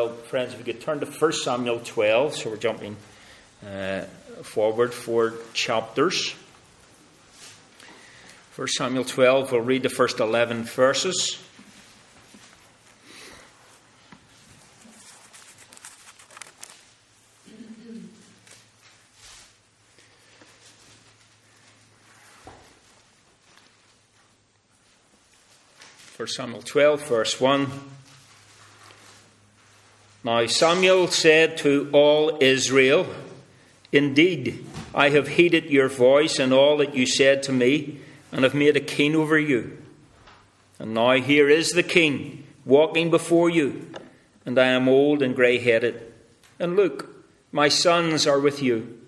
Well, friends, if we could turn to 1 Samuel 12, so we're jumping forward 4 chapters. 1 Samuel 12, we'll read the first 11 verses. Samuel 12, verse 1. Now Samuel said to all Israel, "Indeed, I have heeded your voice and all that you said to me, and have made a king over you. And now here is the king walking before you, and I am old and grey-headed. And look, my sons are with you.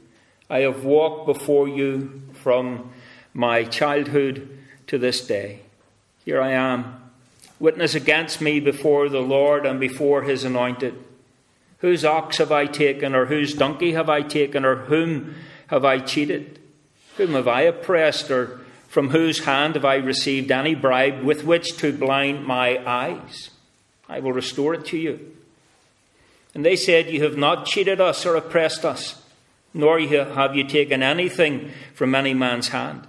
I have walked before you from my childhood to this day. Here I am. Witness against me before the Lord and before his anointed. Whose ox have I taken, or whose donkey have I taken, or whom have I cheated? Whom have I oppressed, or from whose hand have I received any bribe with which to blind my eyes? I will restore it to you." And they said, "You have not cheated us or oppressed us, nor have you taken anything from any man's hand."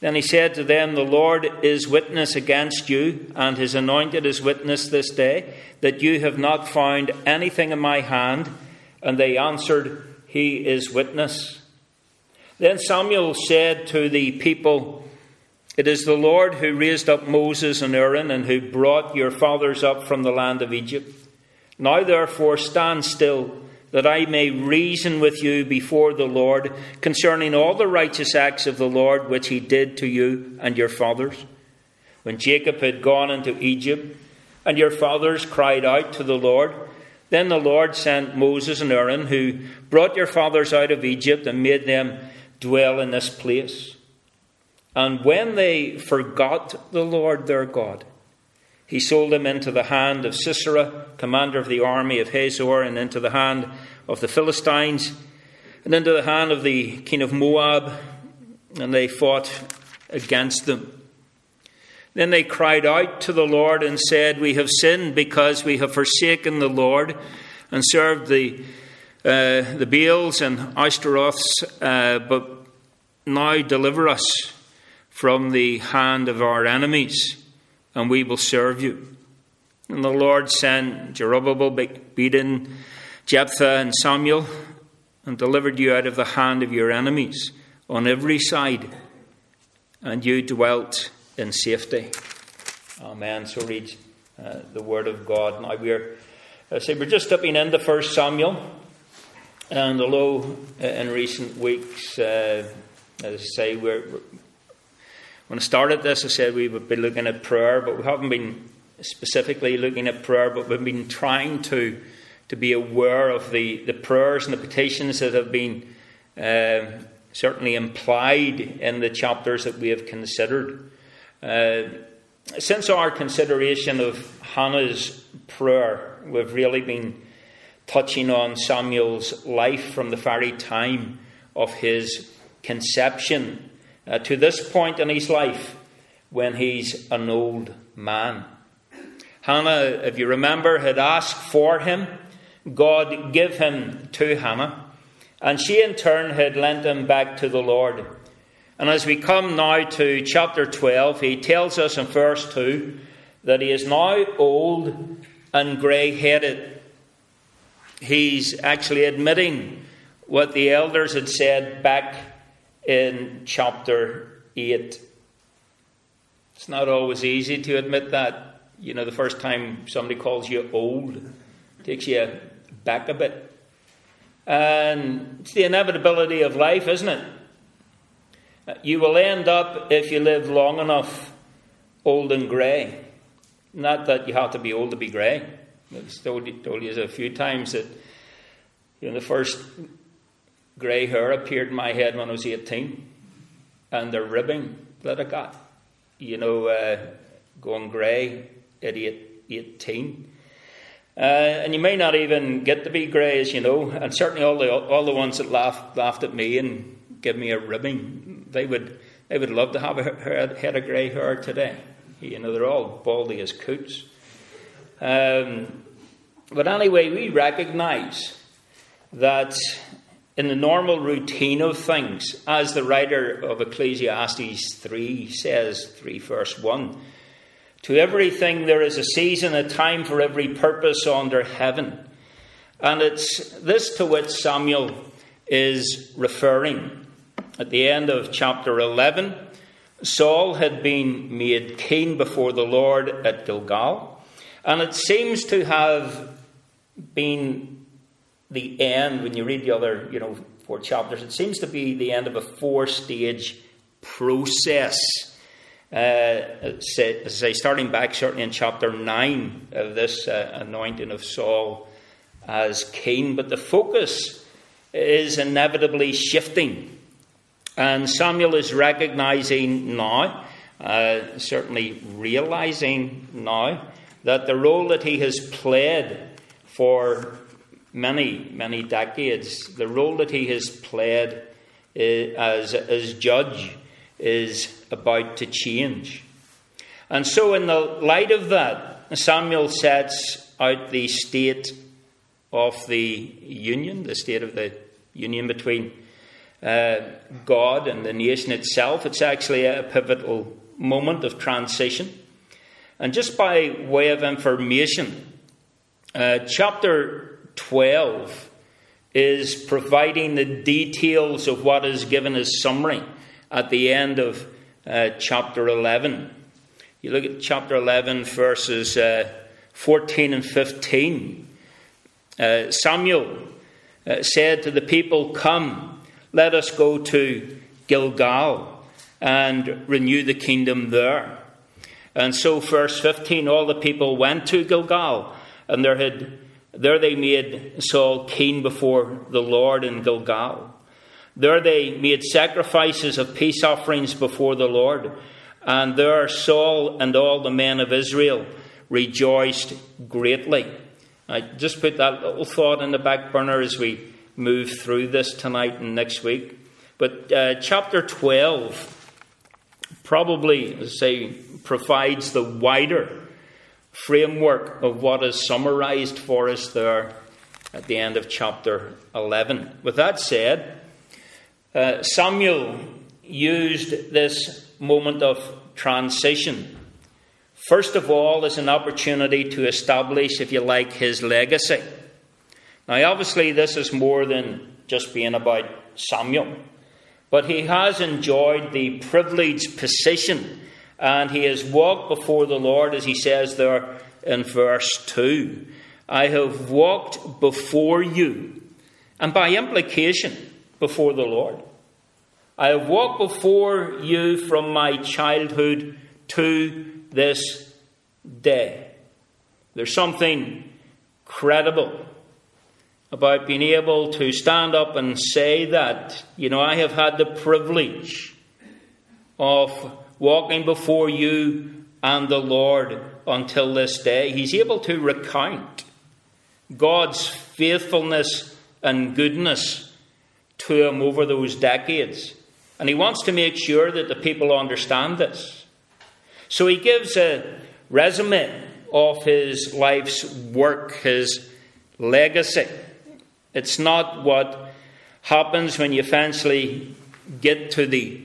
Then he said to them, "The Lord is witness against you, and his anointed is witness this day, that you have not found anything in my hand." And they answered, "He is witness." Then Samuel said to the people, "It is the Lord who raised up Moses and Aaron, and who brought your fathers up from the land of Egypt. Now therefore stand still, that I may reason with you before the Lord concerning all the righteous acts of the Lord which he did to you and your fathers, when Jacob had gone into Egypt, and your fathers cried out to the Lord. Then the Lord sent Moses and Aaron, who brought your fathers out of Egypt and made them dwell in this place. And when they forgot the Lord their God, he sold them into the hand of Sisera, commander of the army of Hazor, and into the hand of the Philistines, and into the hand of the king of Moab, and they fought against them. Then they cried out to the Lord and said, 'We have sinned because we have forsaken the Lord and served the Baals and Ashtoreths, but now deliver us from the hand of our enemies, and we will serve you.' And the Lord sent Jerubbaal, Bedin, Jephthah, and Samuel, and delivered you out of the hand of your enemies on every side, and you dwelt in safety." Amen. So reads the word of God. Now we're just stepping into 1 Samuel, and although in recent weeks, as I say, when I started this, I said we would be looking at prayer, but we haven't been specifically looking at prayer, but we've been trying to be aware of the prayers and the petitions that have been certainly implied in the chapters that we have considered. Since our consideration of Hannah's prayer, we've really been touching on Samuel's life from the very time of his conception to this point in his life when he's an old man. Hannah, if you remember, had asked for him. God gave him to Hannah, and she in turn had lent him back to the Lord. And as we come now to chapter 12, he tells us in verse 2 that he is now old and grey-headed. He's actually admitting what the elders had said back in chapter 8. It's not always easy to admit that. You know, the first time somebody calls you old, it takes you back a bit. And it's the inevitability of life, isn't it? You will end up, if you live long enough, old and grey. Not that you have to be old to be grey. I've told you a few times that, you know, the first grey hair appeared in my head when I was 18, and the ribbing that I got, you know, going grey at 18. And you may not even get to be grey, as you know, and certainly all the ones that laughed at me and gave me a ribbing, they would love to have a head of grey hair today. You know, they're all baldy as coots. But anyway, we recognize that in the normal routine of things, as the writer of Ecclesiastes 3 says, 3 verse 1, to everything there is a season, a time for every purpose under heaven. And it's this to which Samuel is referring. At the end of chapter 11, Saul had been made king before the Lord at Gilgal, and it seems to have been the end. When you read the other, four chapters, it seems to be the end of a four-stage process. Say starting back certainly in chapter 9 of this anointing of Saul as king, but the focus is inevitably shifting. And Samuel is recognizing now, certainly realizing now, that the role that he has played for many, many decades, the role that he has played as judge, is about to change. And so in the light of that, Samuel sets out the state of the union, the state of the union between God and the nation itself. It's actually a pivotal moment of transition. And just by way of information, chapter 12 is providing the details of what is given as summary at the end of chapter 11. You look at chapter 11, verses 14 and 15. Samuel said to the people, "Come, let us go to Gilgal and renew the kingdom there." And so, verse 15, all the people went to Gilgal, and there they made Saul king before the Lord in Gilgal. There they made sacrifices of peace offerings before the Lord, and there Saul and all the men of Israel rejoiced greatly. I just put that little thought in the back burner as we move through this tonight and next week. But chapter 12 probably, provides the wider framework of what is summarized for us there at the end of chapter 11. With that said, Samuel used this moment of transition, first of all, as an opportunity to establish, if you like, his legacy. Now, obviously, this is more than just being about Samuel, but he has enjoyed the privileged position, and he has walked before the Lord, as he says there in verse 2. "I have walked before you," and by implication, before the Lord. "I have walked before you from my childhood to this day." There's something credible about being able to stand up and say that, I have had the privilege of walking before you and the Lord until this day. He's able to recount God's faithfulness and goodness to him over those decades. And he wants to make sure that the people understand this. So he gives a resume of his life's work, his legacy. It's not what happens when you eventually get to the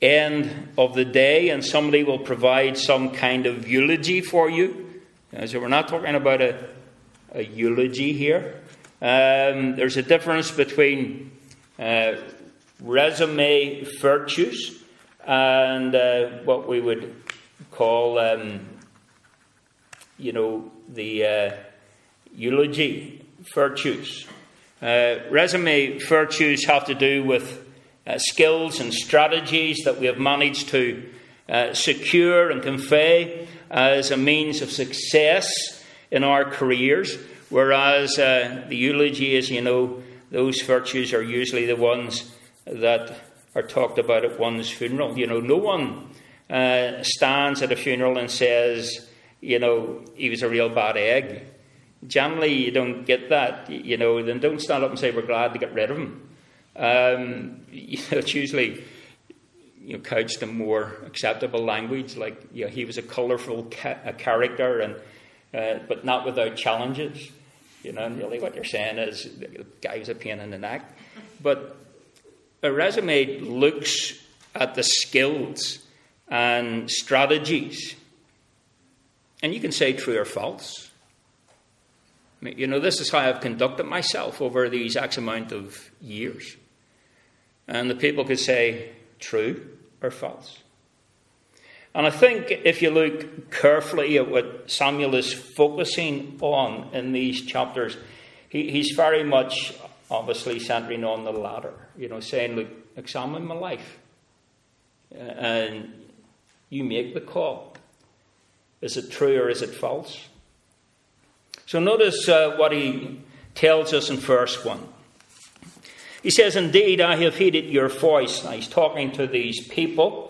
end of the day and somebody will provide some kind of eulogy for you. So we're not talking about a eulogy here. There's a difference between resume virtues and what we would call, the eulogy virtues. Resume virtues have to do with skills and strategies that we have managed to secure and convey as a means of success in our careers, whereas the eulogy is, those virtues are usually the ones that are talked about at one's funeral. No one stands at a funeral and says, he was a real bad egg. Generally, you don't get that. Then don't stand up and say, we're glad to get rid of him. It's usually couched in more acceptable language, like he was a colourful character, and but not without challenges. You know, really what you're saying is the guy's a pain in the neck. But a resume looks at the skills and strategies. And you can say true or false. I mean, you know, this is how I've conducted myself over these X amount of years. And the people could say true or false. And I think if you look carefully at what Samuel is focusing on in these chapters, he's very much obviously centering on the latter, you know, saying, look, examine my life and you make the call. Is it true or is it false? So notice what he tells us in verse 1. He says, indeed, I have heeded your voice. Now he's talking to these people.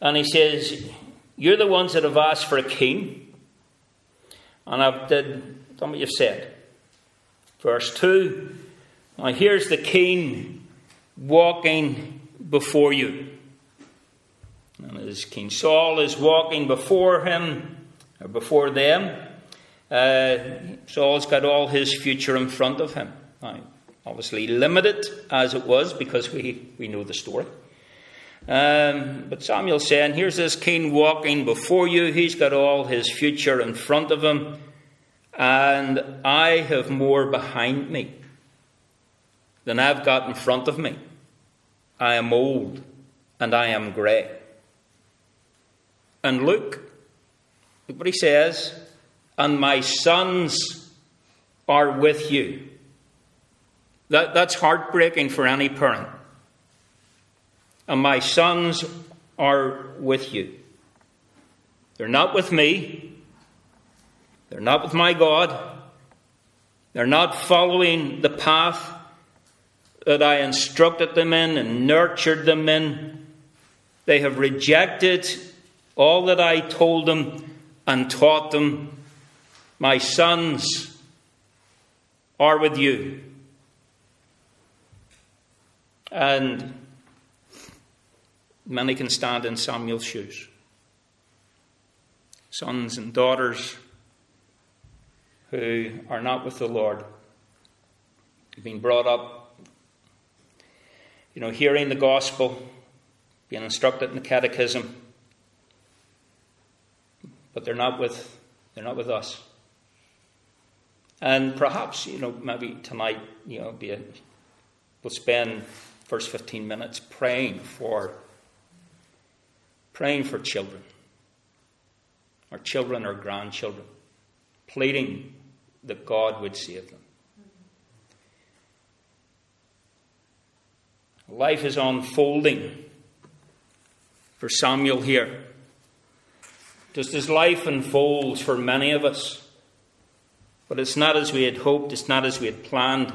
And he says, you're the ones that have asked for a king. And I've done what you've said. Verse 2. Now here's the king walking before you. And as King Saul is walking before him, or before them, Saul's got all his future in front of him. Now, obviously limited as it was, because we know the story. But Samuel's saying, here's this king walking before you. He's got all his future in front of him. And I have more behind me than I've got in front of me. I am old and I am grey. And look what he says. And my sons are with you. That's heartbreaking for any parent. And my sons are with you. They're not with me. They're not with my God. They're not following the path that I instructed them in and nurtured them in. They have rejected all that I told them and taught them. My sons are with you. And many can stand in Samuel's shoes. Sons and daughters who are not with the Lord. Being brought up, you know, hearing the gospel, being instructed in the catechism. But they're not with us. And perhaps, you know, maybe tonight, you know, we'll spend the first 15 minutes praying for children, our children, our grandchildren, pleading that God would save them. Life is unfolding for Samuel here. Just as life unfolds for many of us, but it's not as we had hoped, it's not as we had planned,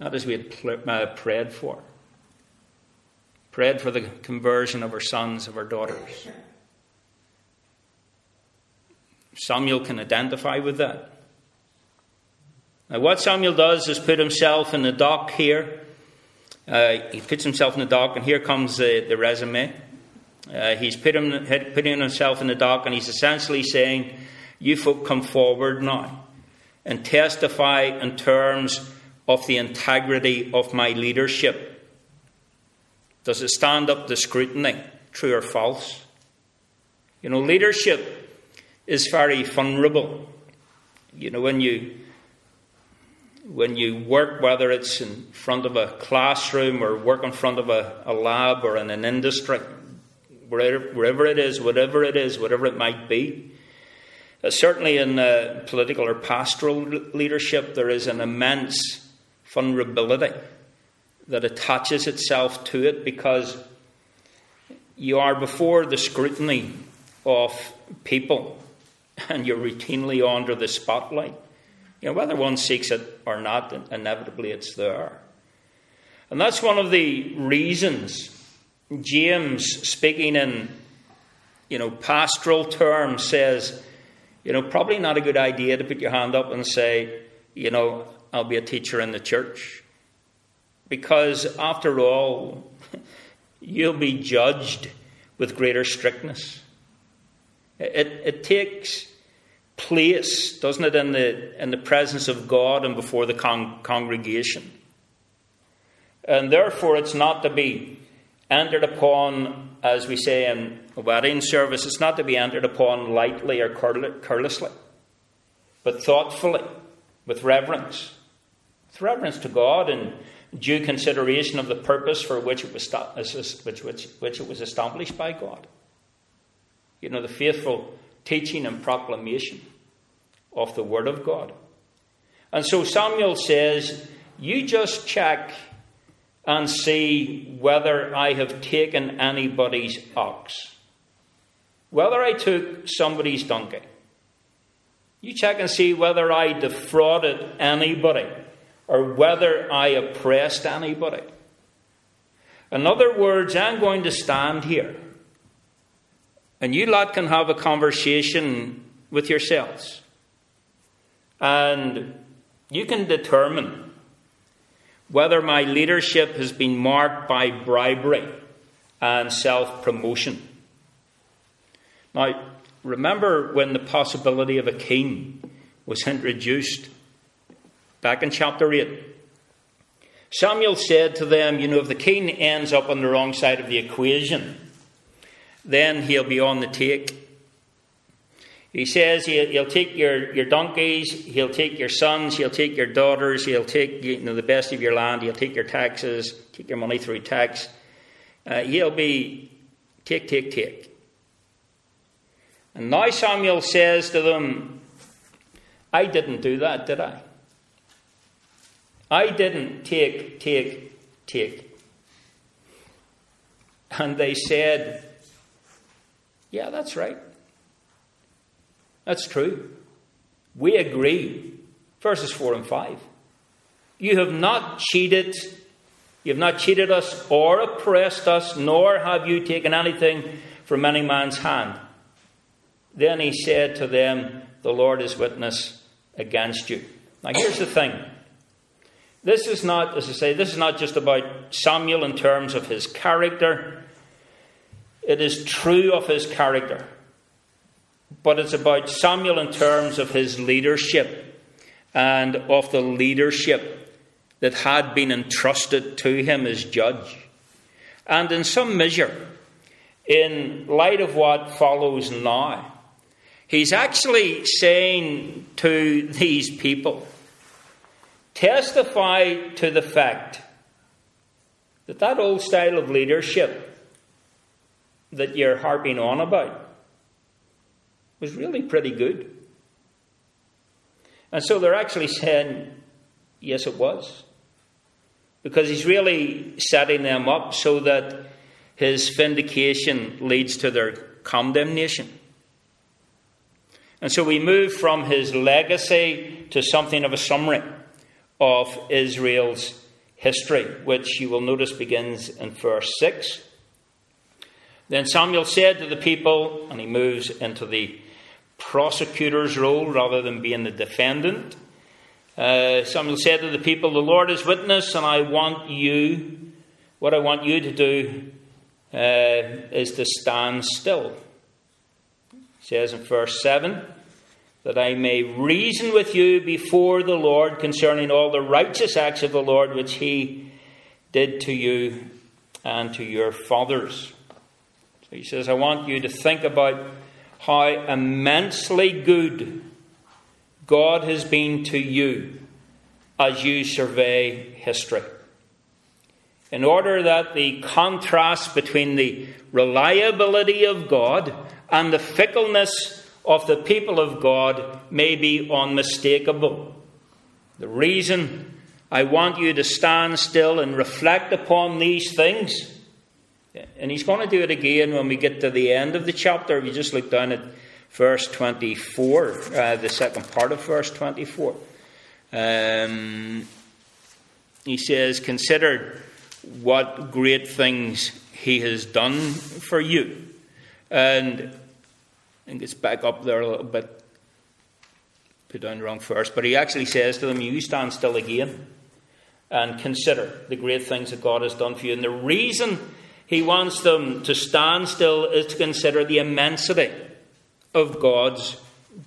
not as we had prayed for. Prayed for the conversion of our sons, of our daughters. Samuel can identify with that. Now what Samuel does is put himself in the dock here. He puts himself in the dock, and here comes the resume. He's putting himself in the dock, and he's essentially saying, you folk come forward now and testify in terms of the integrity of my leadership. Does it stand up to scrutiny, true or false? You know, leadership is very vulnerable. You know, when you work, whether it's in front of a classroom or work in front of a lab or in an industry, wherever it is, whatever it might be. Certainly in political or pastoral leadership, there is an immense vulnerability that attaches itself to it, because you are before the scrutiny of people and you're routinely under the spotlight. You know, whether one seeks it or not, inevitably it's there. And that's one of the reasons James, speaking in, you know, pastoral terms, says, you know, probably not a good idea to put your hand up and say, you know, I'll be a teacher in the church. Because, after all, you'll be judged with greater strictness. It takes place, doesn't it, in the presence of God and before the congregation. And therefore it's not to be entered upon, as we say in a wedding service, it's not to be entered upon lightly or carelessly, but thoughtfully, with reverence to God and due consideration of the purpose for which it was established by God. You know, the faithful teaching and proclamation of the Word of God. And so Samuel says, you just check and see whether I have taken anybody's ox, whether I took somebody's donkey. You check and see whether I defrauded anybody or whether I oppressed anybody. In other words, I'm going to stand here, and you lot can have a conversation with yourselves, and you can determine whether my leadership has been marked by bribery and self-promotion. Now, remember when the possibility of a king was introduced back in chapter 8. Samuel said to them, you know, if the king ends up on the wrong side of the equation, then he'll be on the take. He says he'll take your donkeys, he'll take your sons, he'll take your daughters, he'll take the best of your land, he'll take your taxes, take your money through tax. He'll be take. And now Samuel says to them, I didn't do that, did I? I didn't take. And they said, yeah, that's right. That's true. We agree. Verses 4 and 5. You have not cheated us or oppressed us, nor have you taken anything from any man's hand. Then he said to them, the Lord is witness against you. Now here's the thing. This is not, as I say, this is not just about Samuel in terms of his character. It is true of his character. But it's about Samuel in terms of his leadership and of the leadership that had been entrusted to him as judge. And in some measure, in light of what follows now, he's actually saying to these people, testify to the fact that that old style of leadership that you're harping on about was really pretty good. And so they're actually saying, yes, it was. Because he's really setting them up so that his vindication leads to their condemnation. And so we move from his legacy to something of a summary of Israel's history, which you will notice begins in verse 6. Then Samuel said to the people, and he moves into the prosecutor's role rather than being the defendant. Samuel said to the people, the Lord is witness, and what I want you to do is to stand still. He says in verse 7, that I may reason with you before the Lord concerning all the righteous acts of the Lord which he did to you and to your fathers. So he says, I want you to think about how immensely good God has been to you as you survey history. In order that the contrast between the reliability of God and the fickleness of the people of God may be unmistakable. The reason I want you to stand still and reflect upon these things, and he's going to do it again when we get to the end of the chapter. If you just look down at verse 24, the second part of verse 24. He says, consider what great things he has done for you. And I think it's back up there a little bit. Put down the wrong verse. But he actually says to them, you stand still again and consider the great things that God has done for you. And the reason he wants them to stand still is to consider the immensity of God's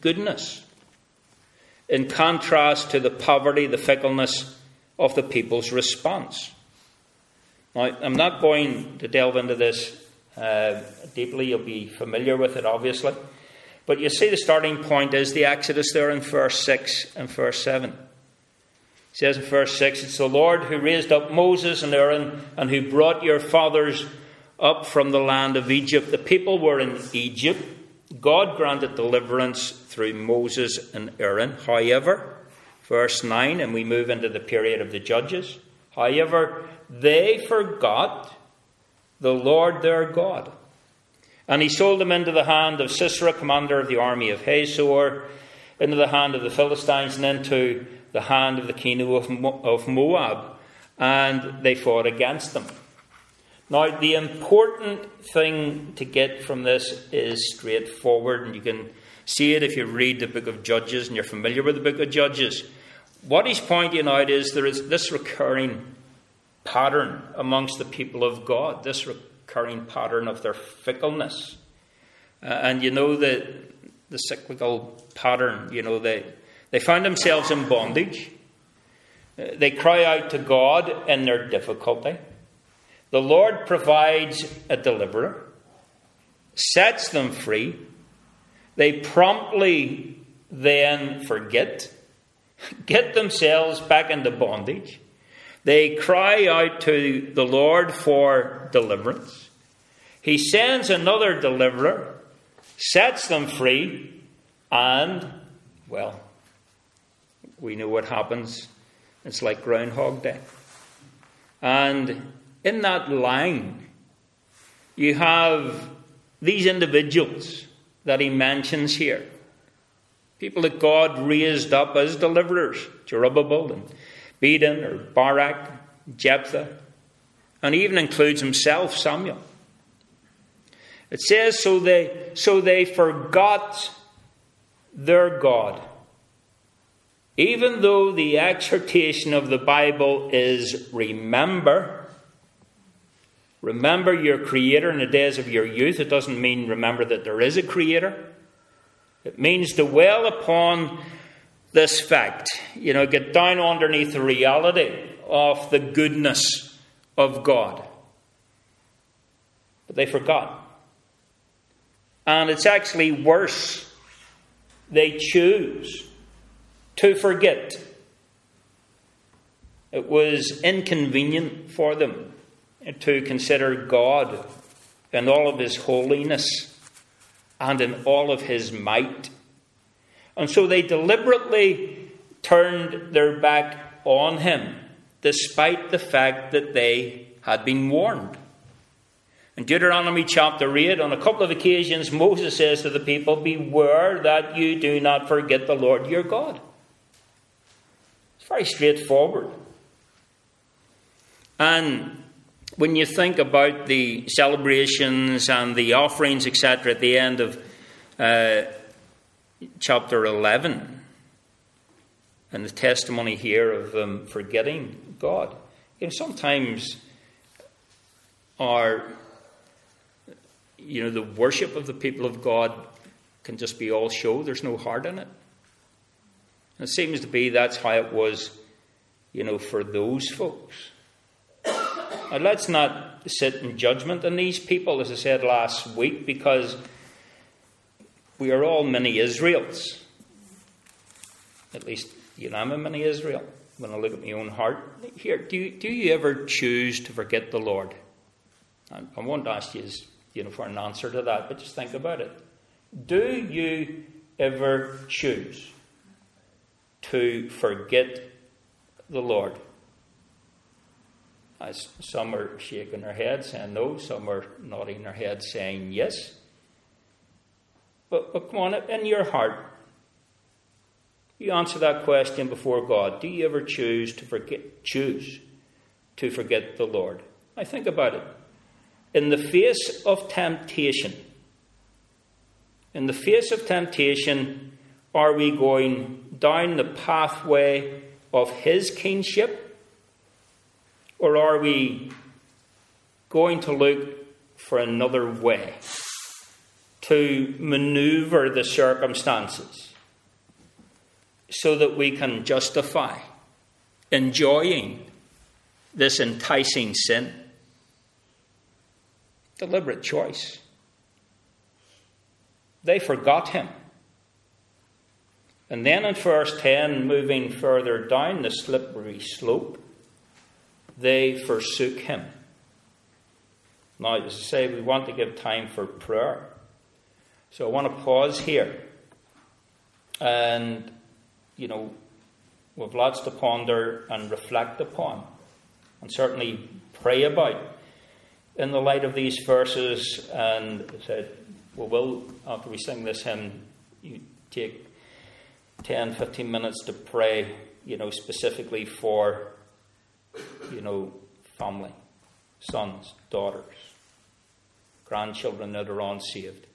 goodness, in contrast to the poverty, the fickleness of the people's response. Now, I'm not going to delve into this deeply. You'll be familiar with it, obviously. But you see the starting point is the Exodus there in verse 6 and verse 7. It says in verse 6, "It's the Lord who raised up Moses and Aaron and who brought your fathers up from the land of Egypt." The people were in Egypt. God granted deliverance through Moses and Aaron. However, verse 9, and we move into the period of the judges. However, they forgot the Lord their God, and he sold them into the hand of Sisera, commander of the army of Hazor, into the hand of the Philistines, and into the hand of the king of Moab, and they fought against them. Now, the important thing to get from this is straightforward, and you can see it if you read the book of Judges and you're familiar with the book of Judges. What he's pointing out is there is this recurring pattern amongst the people of God, this recurring pattern of their fickleness. And you know the cyclical pattern, you know, they find themselves in bondage. They cry out to God in their difficulty. The Lord provides a deliverer, sets them free. They promptly then forget, get themselves back into bondage. They cry out to the Lord for deliverance. He sends another deliverer, sets them free, and, well, we know what happens. It's like Groundhog Day. And in that line, you have these individuals that he mentions here. People that God raised up as deliverers. Jerubbaal and Bedan or Barak, Jephthah. And he even includes himself, Samuel. It says, so they forgot their God. Even though the exhortation of the Bible is remember. Remember your Creator in the days of your youth. It doesn't mean remember that there is a Creator. It means dwell upon this fact. You know, get down underneath the reality of the goodness of God. But they forgot. And it's actually worse. They choose to forget. It was inconvenient for them to consider God in all of his holiness and in all of his might. And so they deliberately turned their back on him, despite the fact that they had been warned. In Deuteronomy chapter 8, on a couple of occasions, Moses says to the people, "Beware that you do not forget the Lord your God." It's very straightforward. And when you think about the celebrations and the offerings, etc., at the end of chapter 11, and the testimony here of them forgetting God, you know, sometimes the worship of the people of God can just be all show. There's no heart in it. And it seems to be that's how it was, you know, for those folks. Now, let's not sit in judgment on these people, as I said last week, because we are all mini Israels. At least, you know, I'm a mini Israel when I look at my own heart. Here, do you ever choose to forget the Lord? I won't ask you, you know, for an answer to that, but just think about it. Do you ever choose to forget the Lord? As some are shaking their heads saying no, some are nodding their heads saying yes. But come on, in your heart, you answer that question before God. Do you ever choose to forget the Lord? I think about it. In the face of temptation, are we going down the pathway of his kingship? Or are we going to look for another way to maneuver the circumstances so that we can justify enjoying this enticing sin. Deliberate choice. They forgot him. And then in verse 10, moving further down the slippery slope, they forsook him. Now, as I say, we want to give time for prayer. So I want to pause here. And, we have lots to ponder and reflect upon. And certainly pray about in the light of these verses. And I said, we will, after we sing this hymn, you take 10, 15 minutes to pray, specifically for, family, sons, daughters, grandchildren that are unsaved.